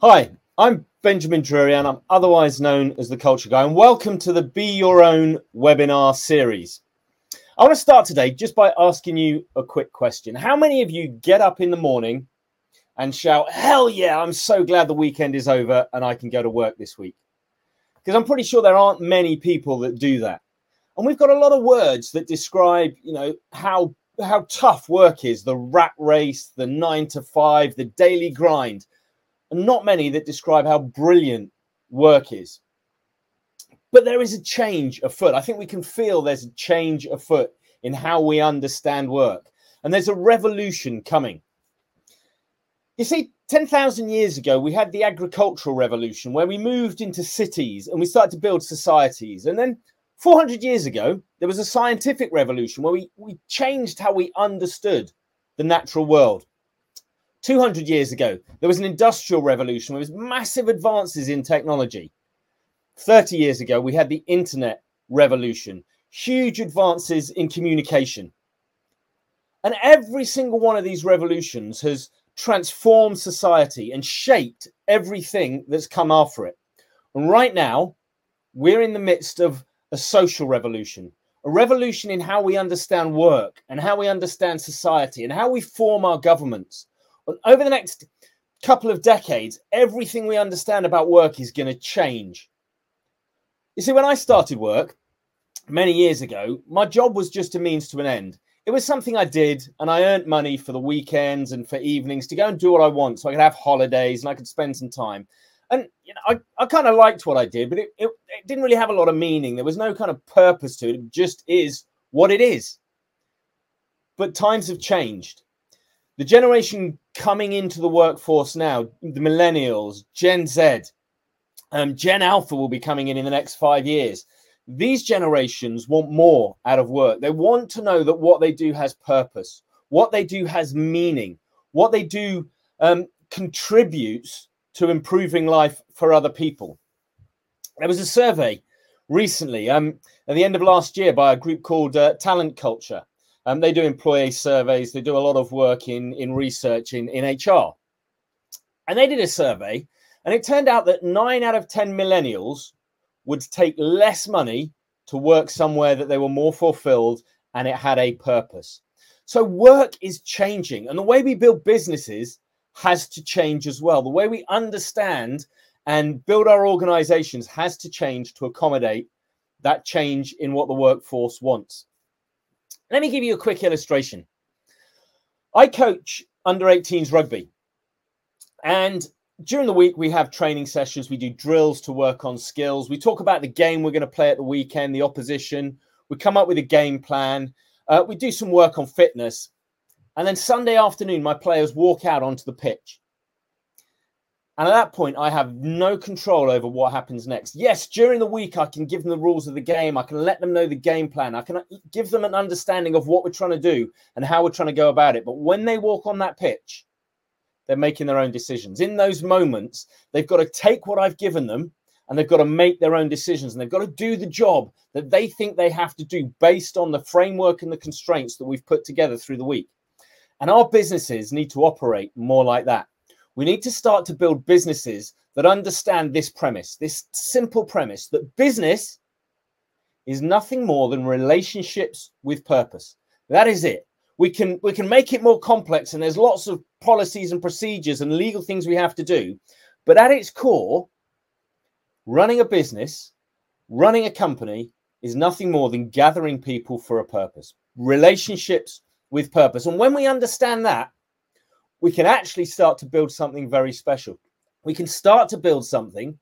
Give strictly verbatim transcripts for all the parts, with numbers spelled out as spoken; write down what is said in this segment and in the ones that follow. Hi, I'm Benjamin Drury and I'm otherwise known as the Culture Guy, and welcome to the Be Your Own webinar series. I want to start today just by asking you a quick question. How many of you get up in the morning and shout, hell yeah, I'm so glad the weekend is over and I can go to work this week? Because I'm pretty sure there aren't many people that do that. And we've got a lot of words that describe, you know, how, how tough work is, the rat race, the nine to five, the daily grind. And not many that describe how brilliant work is. But there is a change afoot. I think we can feel there's a change afoot in how we understand work. And there's a revolution coming. You see, ten thousand years ago, we had the agricultural revolution where we moved into cities and we started to build societies. And then four hundred years ago, there was a scientific revolution where we, we changed how we understood the natural world. two hundred years ago, there was an industrial revolution where there was massive advances in technology. thirty years ago, we had the internet revolution, huge advances in communication. And every single one of these revolutions has transformed society and shaped everything that's come after it. And right now, we're in the midst of a social revolution, a revolution in how we understand work and how we understand society and how we form our governments. Over the next couple of decades, everything we understand about work is going to change. You see, when I started work many years ago, my job was just a means to an end. It was something I did, and I earned money for the weekends and for evenings to go and do what I want, so I could have holidays and I could spend some time. And you know, I, I kind of liked what I did, but it, it, it didn't really have a lot of meaning. There was no kind of purpose to it. It just is what it is. But times have changed. The generation coming into the workforce now, the millennials, Gen Z, um, Gen Alpha will be coming in in the next five years. These generations want more out of work. They want to know that what they do has purpose, what they do has meaning, what they do um, contributes to improving life for other people. There was a survey recently um, at the end of last year by a group called uh, Talent Culture. Um, they do employee surveys. They do a lot of work in, in research, in, in H R. And they did a survey, and it turned out that nine out of ten millennials would take less money to work somewhere that they were more fulfilled and it had a purpose. So work is changing, and the way we build businesses has to change as well. The way we understand and build our organizations has to change to accommodate that change in what the workforce wants. Let me give you a quick illustration. I coach under eighteens rugby. And during the week, we have training sessions. We do drills to work on skills. We talk about the game we're going to play at the weekend, the opposition. We come up with a game plan. Uh, we do some work on fitness. And then Sunday afternoon, my players walk out onto the pitch. And at that point, I have no control over what happens next. Yes, during the week, I can give them the rules of the game. I can let them know the game plan. I can give them an understanding of what we're trying to do and how we're trying to go about it. But when they walk on that pitch, they're making their own decisions. In those moments, they've got to take what I've given them and they've got to make their own decisions. And they've got to do the job that they think they have to do based on the framework and the constraints that we've put together through the week. And our businesses need to operate more like that. We need to start to build businesses that understand this premise, this simple premise, that business is nothing more than relationships with purpose. That is it. We can we can make it more complex, and there's lots of policies and procedures and legal things we have to do. But at its core, running a business, running a company is nothing more than gathering people for a purpose, relationships with purpose. And when we understand that, we can actually start to build something very special. We can start to build something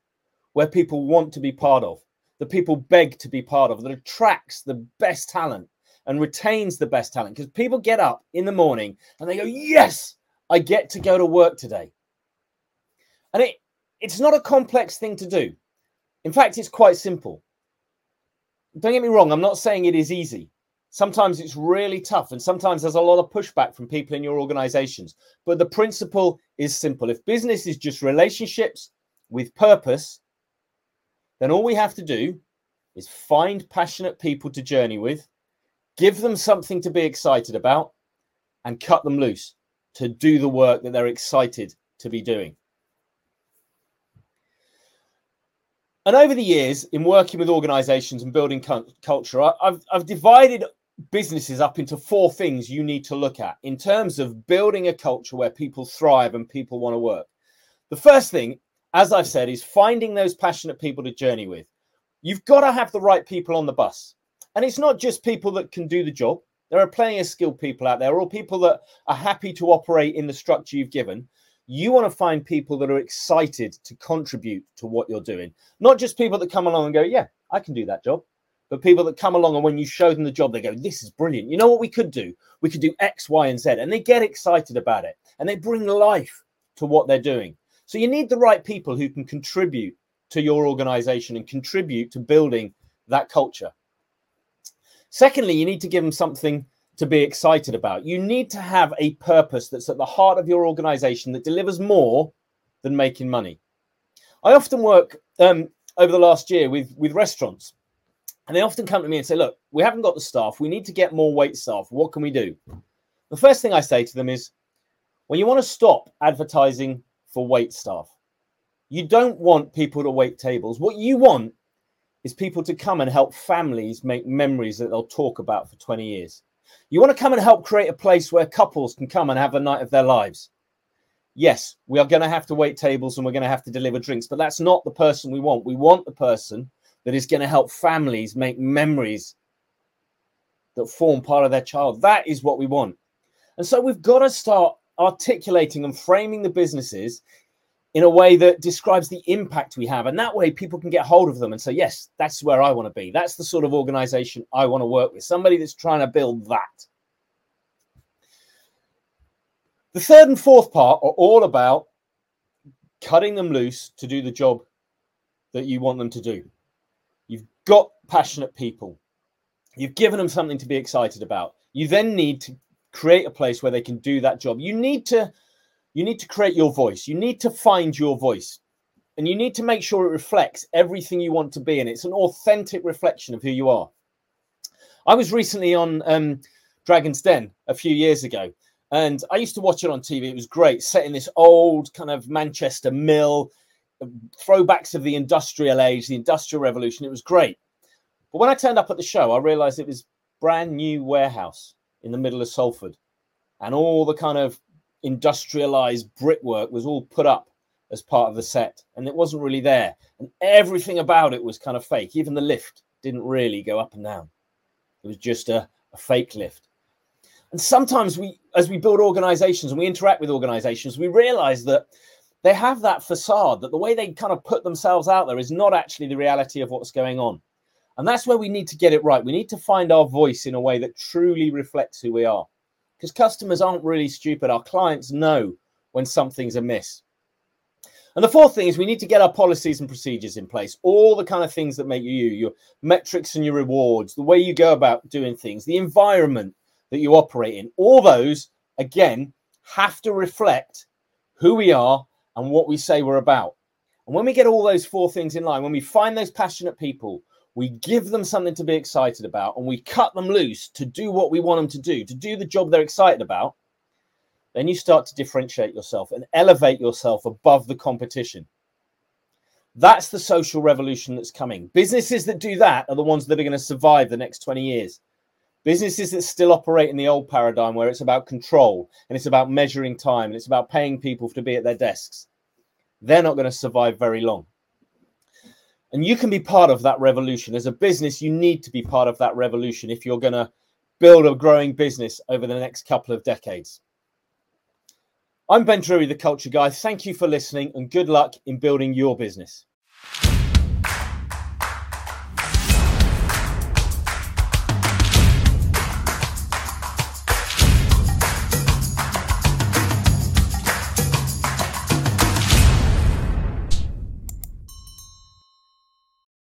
where people want to be part of, that people beg to be part of, that attracts the best talent and retains the best talent. Because people get up in the morning and they go, yes, I get to go to work today. And it, it's not a complex thing to do. In fact, it's quite simple. Don't get me wrong. I'm not saying it is easy. Sometimes it's really tough, and sometimes there's a lot of pushback from people in your organizations. But the principle is simple. If business is just relationships with purpose, then all we have to do is find passionate people to journey with, give them something to be excited about, and cut them loose to do the work that they're excited to be doing. And over the years, in working with organizations and building culture, I've, I've divided businesses up into four things you need to look at in terms of building a culture where people thrive and people want to work. The first thing, as I've said, is finding those passionate people to journey with. You've got to have the right people on the bus. And it's not just people that can do the job. There are plenty of skilled people out there, or people that are happy to operate in the structure you've given. You want to find people that are excited to contribute to what you're doing. Not just people that come along and go, yeah, I can do that job. But people that come along and when you show them the job, they go, this is brilliant. You know what we could do? We could do X, Y, and Z. And they get excited about it. And they bring life to what they're doing. So you need the right people who can contribute to your organization and contribute to building that culture. Secondly, you need to give them something to be excited about. You need to have a purpose that's at the heart of your organization that delivers more than making money. I often work um, over the last year with, with restaurants, and they often come to me and say, look, we haven't got the staff. We need to get more wait staff. What can we do? The first thing I say to them is, well, you want to stop advertising for wait staff. You don't want people to wait tables. What you want is people to come and help families make memories that they'll talk about for twenty years. You want to come and help create a place where couples can come and have a night of their lives. Yes, we are going to have to wait tables and we're going to have to deliver drinks, but that's not the person we want. We want the person that is going to help families make memories that form part of their child. That is what we want. And so we've got to start articulating and framing the businesses in a way that describes the impact we have. And that way people can get hold of them and say, yes, that's where I want to be. That's the sort of organization I want to work with. Somebody that's trying to build that. The third and fourth part are all about cutting them loose to do the job that you want them to do. You've got passionate people. You've given them something to be excited about. You then need to create a place where they can do that job. You need to You need to create your voice. You need to find your voice, and you need to make sure it reflects everything you want to be. And it's an authentic reflection of who you are. I was recently on um, Dragon's Den a few years ago, and I used to watch it on T V. It was great, set in this old kind of Manchester mill, throwbacks of the industrial age, the industrial revolution. It was great. But when I turned up at the show, I realized it was brand new warehouse in the middle of Salford, and all the kind of industrialized brickwork was all put up as part of the set, and it wasn't really there, and everything about it was kind of fake. Even the lift didn't really go up and down. It was just a, a fake lift. And sometimes we, as we build organizations and we interact with organizations, we realize that they have that facade, that the way they kind of put themselves out there is not actually the reality of what's going on. And that's where we need to get it right. We need to find our voice in a way that truly reflects who we are. Because customers aren't really stupid. Our clients know when something's amiss. And the fourth thing is we need to get our policies and procedures in place. All the kind of things that make you you, your metrics and your rewards, the way you go about doing things, the environment that you operate in. All those, again, have to reflect who we are and what we say we're about. And when we get all those four things in line, when we find those passionate people, we give them something to be excited about, and we cut them loose to do what we want them to do, to do the job they're excited about, then you start to differentiate yourself and elevate yourself above the competition. That's the social revolution that's coming. Businesses that do that are the ones that are going to survive the next twenty years. Businesses that still operate in the old paradigm where it's about control and it's about measuring time and it's about paying people to be at their desks, they're not going to survive very long. And you can be part of that revolution. As a business, you need to be part of that revolution if you're going to build a growing business over the next couple of decades. I'm Ben Drury, the Culture Guy. Thank you for listening, and good luck in building your business.